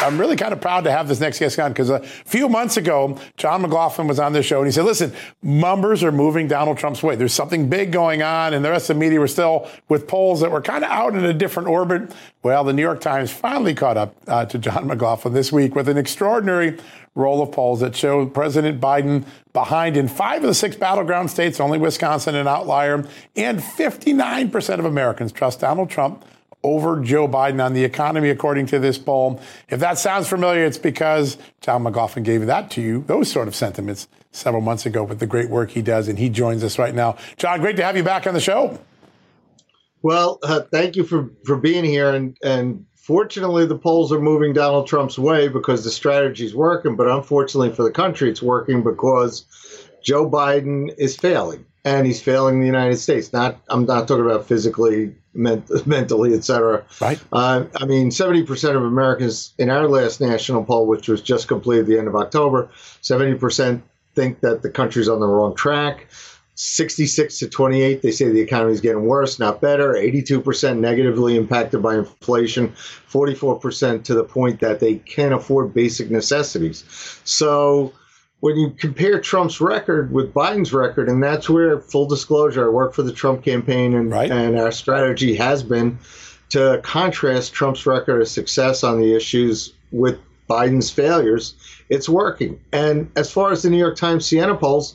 I'm really kind of proud to have this next guest on, because a few months ago, John McLaughlin was on this show and he said, listen, numbers are moving Donald Trump's way. There's something big going on, and the rest of the media were still with polls that were kind of out in a different orbit. Well, the New York Times finally caught up uh, to John McLaughlin this week with an extraordinary roll of polls that show President Biden behind in five of the six battleground states, only Wisconsin an outlier, and fifty-nine percent of Americans trust Donald Trump over Joe Biden on the economy, according to this poll. If that sounds familiar, it's because John McLaughlin gave that to you, those sort of sentiments, several months ago with the great work he does, and he joins us right now. John, great to have you back on the show. Well, uh, thank you for, for being here. And, and fortunately, the polls are moving Donald Trump's way because the strategy's working. But unfortunately for the country, it's working because Joe Biden is failing. and he's failing the United States. Not, I'm not talking about physically, ment- mentally, et cetera. Right. Uh, I mean, seventy percent of Americans in our last national poll, which was just completed at the end of October, seventy percent think that the country's on the wrong track. sixty-six to twenty-eight, they say the economy is getting worse, not better. eighty-two percent negatively impacted by inflation, forty-four percent to the point that they can't afford basic necessities. So when you compare Trump's record with Biden's record, and that's where, full disclosure, I work for the Trump campaign, and, right. and our strategy has been to contrast Trump's record of success on the issues with Biden's failures. It's working. And as far as the New York Times Siena polls,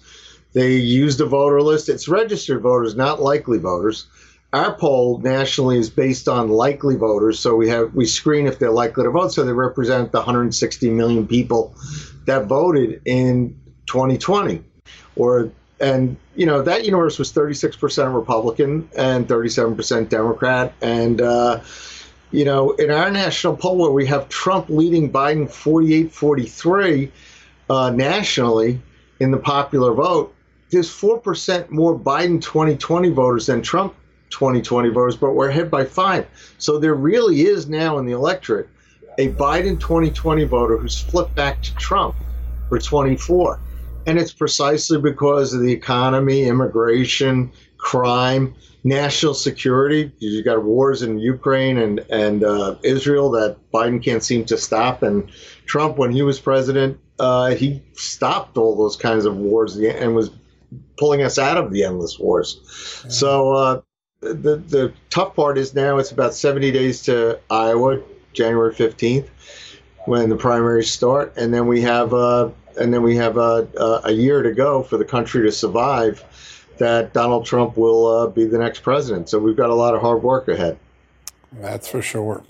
they use the voter list. It's registered voters, not likely voters. Our poll nationally is based on likely voters, so we have we screen if they're likely to vote, so they represent the one hundred sixty million people that voted in twenty twenty. Or and you know that universe was thirty-six percent Republican and thirty-seven percent Democrat. And uh, you know, in our national poll where we have Trump leading Biden forty-eight forty-three uh, nationally in the popular vote, there's four percent more Biden twenty twenty voters than Trump twenty twenty voters, but we're ahead by five. So there really is now in the electorate a Biden twenty twenty voter who's flipped back to Trump for twenty-four. And it's precisely because of the economy, immigration, crime, national security. You've got wars in Ukraine and, and uh, Israel that Biden can't seem to stop. And Trump, when he was president, uh, he stopped all those kinds of wars and was pulling us out of the endless wars. Yeah. So uh, the the tough part is now it's about seventy days to Iowa, January fifteenth, when the primaries start, and then we have uh, and then we have uh, uh, a year to go for the country to survive. That Donald Trump will uh, be the next president. So we've got a lot of hard work ahead. That's for sure.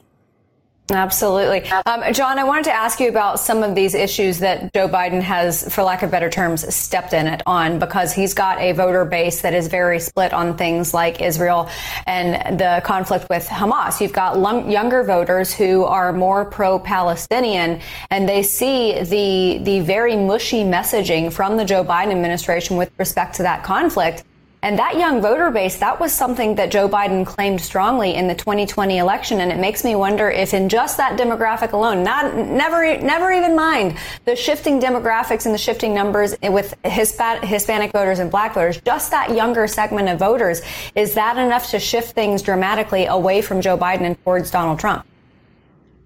Absolutely. Um, John, I wanted to ask you about some of these issues that Joe Biden has, for lack of better terms, stepped in it on, because he's got a voter base that is very split on things like Israel and the conflict with Hamas. You've got lum- younger voters who are more pro-Palestinian, and they see the the very mushy messaging from the Joe Biden administration with respect to that conflict. And that young voter base, that was something that Joe Biden claimed strongly in the twenty twenty election. And it makes me wonder if in just that demographic alone, not never never even mind the shifting demographics and the shifting numbers with Hispa- Hispanic voters and black voters, just that younger segment of voters, is that enough to shift things dramatically away from Joe Biden and towards Donald Trump?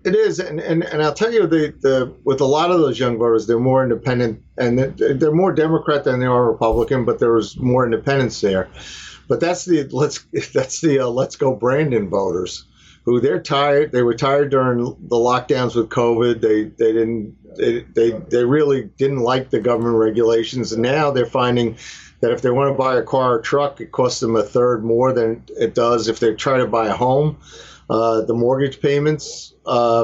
It is. And, and, and I'll tell you, the, the with a lot of those young voters, they're more independent, and they're, they're more Democrat than they are Republican, but there was more independence there. But that's the let's that's the uh, let's go Brandon voters, who they're tired. They were tired during the lockdowns with COVID. They they didn't they they, they really didn't like the government regulations. And now they're finding that if they want to buy a car or truck, it costs them a third more than it does if they try to buy a home. Uh, the mortgage payments, uh,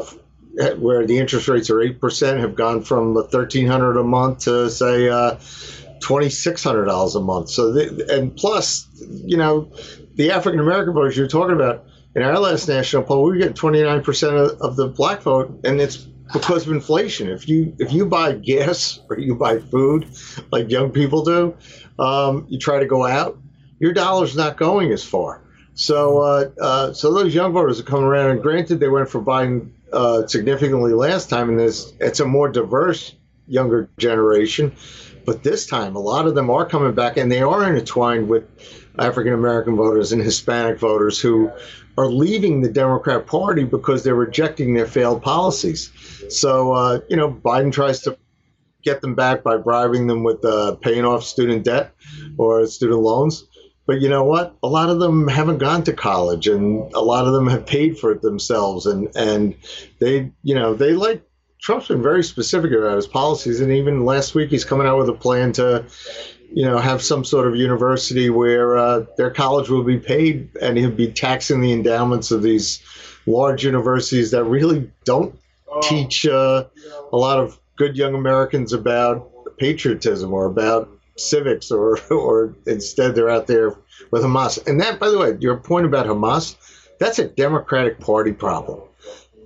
where the interest rates are eight percent, have gone from thirteen hundred dollars a month to, say, uh, twenty-six hundred dollars a month. So, the, and plus, you know, the African-American voters you're talking about, in our last national poll, we get twenty-nine percent of, of the black vote, and it's because of inflation. If you if you buy gas or you buy food, like young people do, um, you try to go out, your dollar's not going as far. So uh, uh, so those young voters are coming around, and granted, they went for Biden uh, significantly last time, and there's, it's a more diverse younger generation. But this time, a lot of them are coming back, and they are intertwined with African-American voters and Hispanic voters who are leaving the Democrat Party because they're rejecting their failed policies. So, uh, you know, Biden tries to get them back by bribing them with uh, paying off student debt or student loans. But you know what? A lot of them haven't gone to college, and a lot of them have paid for it themselves. And, and they, you know, they like Trump's been very specific about his policies. And even last week, he's coming out with a plan to, you know, have some sort of university where uh, their college will be paid, and he'll be taxing the endowments of these large universities that really don't teach uh, a lot of good young Americans about patriotism or about civics, or or instead they're out there with Hamas. And that, by the way, your point about Hamas, that's a Democratic Party problem.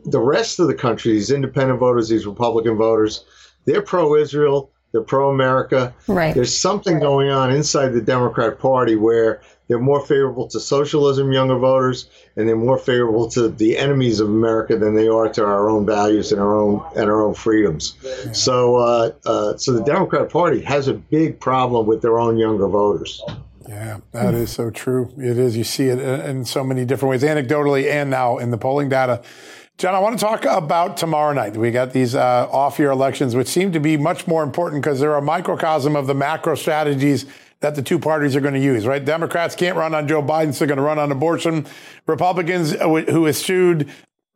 The rest of the country, these independent voters, these Republican voters, they're pro-Israel, they're pro-America. Right. There's something right. going on inside the Democrat Party where they're more favorable to socialism, younger voters, and they're more favorable to the enemies of America than they are to our own values and our own and our own freedoms. So, uh, uh, so the Democrat Party has a big problem with their own younger voters. Yeah, that is so true. It is. You see it in so many different ways, anecdotally and now in the polling data. John, I want to talk about tomorrow night. We got these uh, off-year elections, which seem to be much more important because they're a microcosm of the macro strategies that the two parties are going to use, right? Democrats can't run on Joe Biden, so they're going to run on abortion. Republicans, who eschewed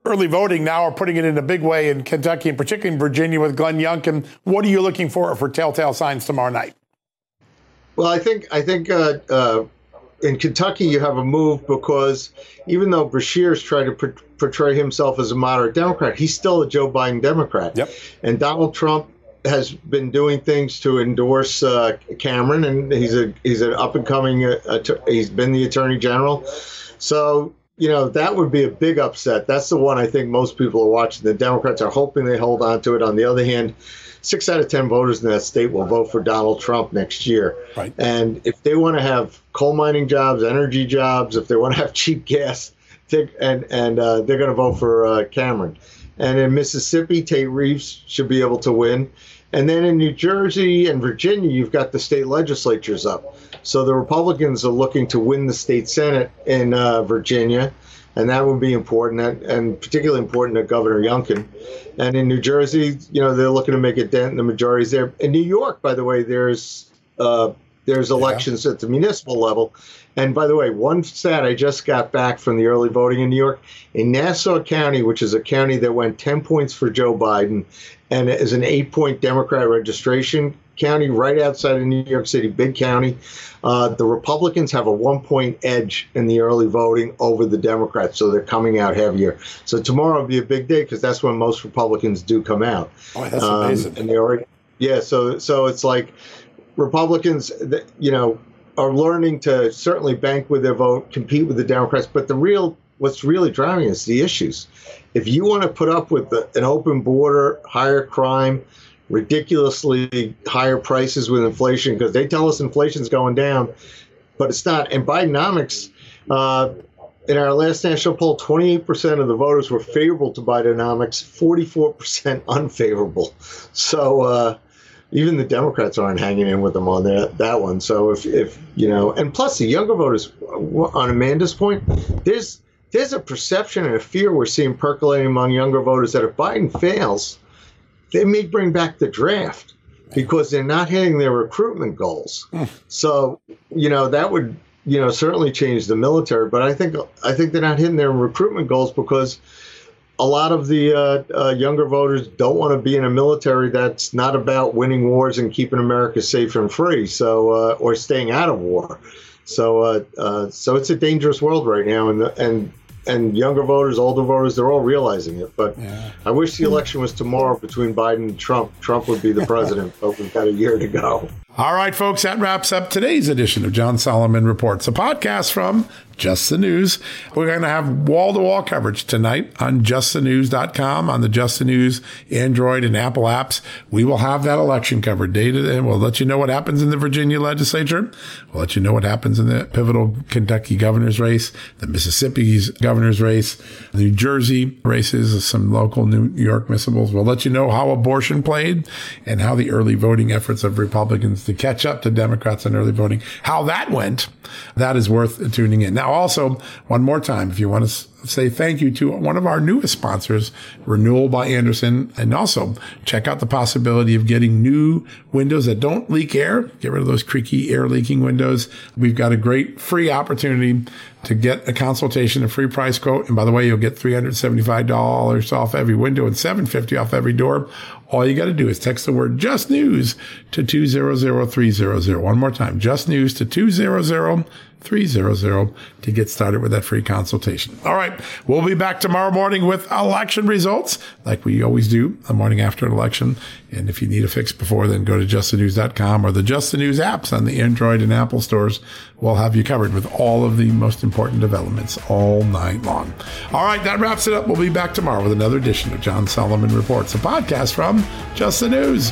early voting now, are putting it in a big way in Kentucky and particularly in Virginia with Glenn Youngkin. What are you looking for for telltale signs tomorrow night? Well, I think I think uh, uh, in Kentucky you have a move because even though Beshear's trying to pr- portray himself as a moderate Democrat, he's still a Joe Biden Democrat. Yep. And Donald Trump has been doing things to endorse uh, Cameron, and he's a he's an up and coming. Uh, att- he's been the Attorney General, so you know that would be a big upset. That's the one I think most people are watching. The Democrats are hoping they hold on to it. On the other hand, six out of ten voters in that state will vote for Donald Trump next year. Right. And if they want to have coal mining jobs, energy jobs, if they want to have cheap gas, and, and uh, they're going to vote for uh, Cameron. And in Mississippi, Tate Reeves should be able to win. And then in New Jersey and Virginia, you've got the state legislatures up. So the Republicans are looking to win the state Senate in uh, Virginia. And that would be important, and particularly important to Governor Youngkin. And in New Jersey, you know, they're looking to make a dent in the majorities there. In New York, by the way, there's uh, there's elections yeah. at the municipal level. And by the way, one stat I just got back from the early voting in New York, in Nassau County, which is a county that went ten points for Joe Biden and is an eight-point Democrat registration county right outside of New York City, big county, uh, the Republicans have a one-point edge in the early voting over the Democrats, so they're coming out heavier. So tomorrow will be a big day because that's when most Republicans do come out. Oh, that's um, amazing. And they already, yeah, so so it's like Republicans, you know, are learning to certainly bank with their vote, compete with the Democrats, but the real what's really driving is the issues. If you want to put up with the, an open border, higher crime, ridiculously higher prices with inflation, because they tell us inflation's going down, but it's not. And Bidenomics, uh, in our last national poll, twenty-eight percent of the voters were favorable to Bidenomics, forty-four percent unfavorable. So uh, even the Democrats aren't hanging in with them on that, that one. So if, if, you know, and plus the younger voters, on Amanda's point, there's, there's a perception and a fear we're seeing percolating among younger voters that if Biden fails, they may bring back the draft because they're not hitting their recruitment goals. Mm. So, you know, that would, you know, certainly change the military. But I think I think they're not hitting their recruitment goals because a lot of the uh, uh, younger voters don't want to be in a military that's not about winning wars and keeping America safe and free. So uh, or staying out of war. So uh, uh, so it's a dangerous world right now. And the, and. And younger voters, older voters, they're all realizing it. But yeah. I wish the election was tomorrow between Biden and Trump. Trump would be the president, but we've got a year to go. All right, folks, that wraps up today's edition of John Solomon Reports, a podcast from Just the News. We're going to have wall-to-wall coverage tonight on just the news dot com, on the Just the News Android and Apple apps. We will have that election covered data, and we'll let you know what happens in the Virginia legislature. We'll let you know what happens in the pivotal Kentucky governor's race, the Mississippi's governor's race, the New Jersey races, some local New York municipals. We'll let you know how abortion played and how the early voting efforts of Republicans to catch up to Democrats in early voting, how that went, that is worth tuning in. Now, also, one more time, if you want to say thank you to one of our newest sponsors, Renewal by Andersen, and also check out the possibility of getting new windows that don't leak air. Get rid of those creaky air-leaking windows. We've got a great free opportunity to get a consultation, a free price quote. And by the way, you'll get three hundred seventy-five dollars off every window and seven hundred fifty dollars off every door. All you got to do is text the word Just News to two zero zero three zero zero. One more time, Just News to two zero zero three zero zero to get started with that free consultation. All right, we'll be back tomorrow morning with election results like we always do the morning after an election. And if you need a fix before, then go to just the news dot com or the Just the News apps on the Android and Apple stores. We'll have you covered with all of the most important developments all night long. All right, that wraps it up. We'll be back tomorrow with another edition of John Solomon Reports, a podcast from Just the News.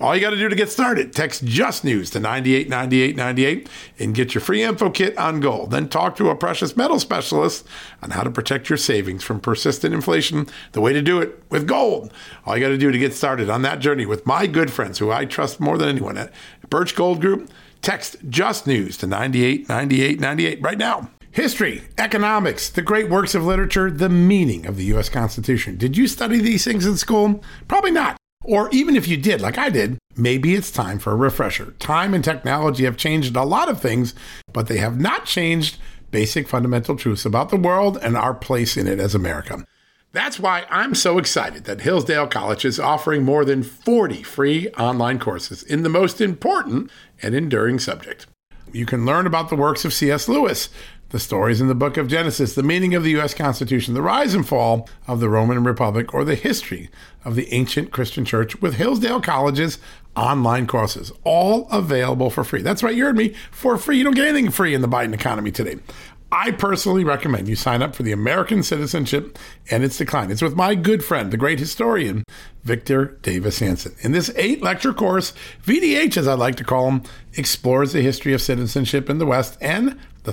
All you got to do to get started, text Just News to nine eight nine eight nine eight and get your free info kit on gold. Then talk to a precious metal specialist on how to protect your savings from persistent inflation. The way to do it with gold. All you got to do to get started on that journey with my good friend, friends who I trust more than anyone at Birch Gold Group, text Just News to nine eight nine eight nine eight right now. History, economics, the great works of literature, the meaning of the U S Constitution. Did you study these things in school? Probably not. Or even if you did, like I did, maybe it's time for a refresher. Time and technology have changed a lot of things, but they have not changed basic fundamental truths about the world and our place in it as America. That's why I'm so excited that Hillsdale College is offering more than forty free online courses in the most important and enduring subject. You can learn about the works of C S. Lewis, the stories in the book of Genesis, the meaning of the U S. Constitution, the rise and fall of the Roman Republic, or the history of the ancient Christian church with Hillsdale College's online courses, all available for free. That's right, you heard me, for free. You don't get anything free in the Biden economy today. I personally recommend you sign up for the American Citizenship and Its Decline. It's with my good friend, the great historian, Victor Davis Hanson. In this eight-lecture course, V D H, as I like to call him, explores the history of citizenship in the West and the